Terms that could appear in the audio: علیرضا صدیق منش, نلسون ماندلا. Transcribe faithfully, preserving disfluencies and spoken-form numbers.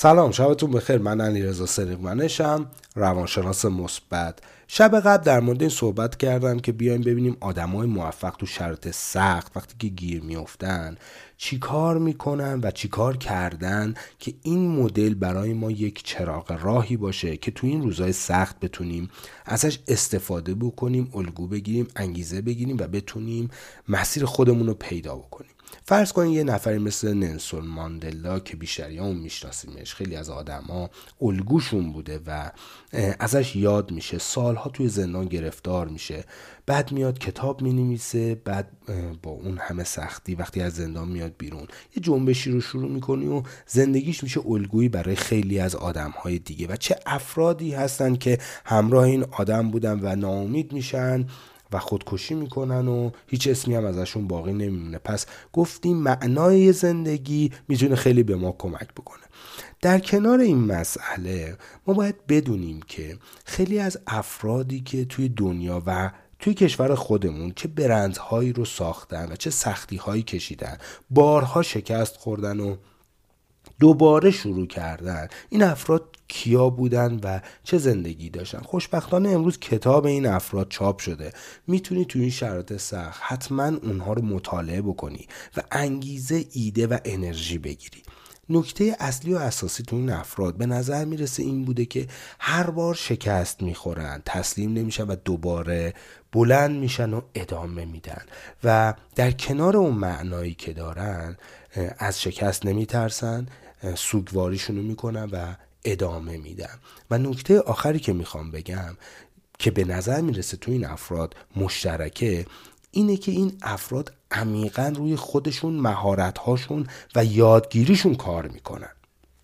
سلام، شبتون بخیر. من علیرضا صدیق منشم، روانشناس مثبت. شب قبل در مورد این صحبت کردم که بیایم ببینیم آدمای موفق تو شرط سخت وقتی که گیر میافتن چی کار میکنن و چی کار کردن که این مدل برای ما یک چراغ راهی باشه که تو این روزهای سخت بتونیم ازش استفاده بکنیم، الگو بگیریم، انگیزه بگیریم و بتونیم مسیر خودمون رو پیدا بکنیم. فرض کنید یه نفری مثل نلسون ماندلا که بیشتری همون میشناسیمش، خیلی از آدما الگوشون بوده و ازش یاد میشه، سالها توی زندان گرفتار میشه، بعد میاد کتاب مینویسه، بعد با اون همه سختی وقتی از زندان میاد بیرون یه جنبشی رو شروع میکنی و زندگیش میشه الگویی برای خیلی از آدمهای دیگه. و چه افرادی هستن که همراه این آدم بودن و ناامید میشن و خودکشی میکنن و هیچ اسمی هم ازشون باقی نمیمونه. پس گفتیم معنای زندگی میتونه خیلی به ما کمک بکنه. در کنار این مسئله ما باید بدونیم که خیلی از افرادی که توی دنیا و توی کشور خودمون چه برندهایی رو ساختن و چه سختیهایی کشیدن، بارها شکست خوردن و دوباره شروع کردن، این افراد کیا بودن و چه زندگی داشتن. خوشبختانه امروز کتاب این افراد چاپ شده، میتونی تو این شرایط سخت حتما اونها رو مطالعه بکنی و انگیزه، ایده و انرژی بگیری. نکته اصلی و اساسی تو این افراد به نظر میرسه این بوده که هر بار شکست میخورن، تسلیم نمیشن و دوباره بلند میشن و ادامه میدن و در کنار اون معنایی که دارن از شکست نمیترسن، سوگواریشونو میکنن و ادامه میدن. و نکته آخری که میخوام بگم که به نظر میرسه تو این افراد مشترکه اینه که این افراد عمیقاً روی خودشون، مهارت‌هاشون و یادگیریشون کار میکنن.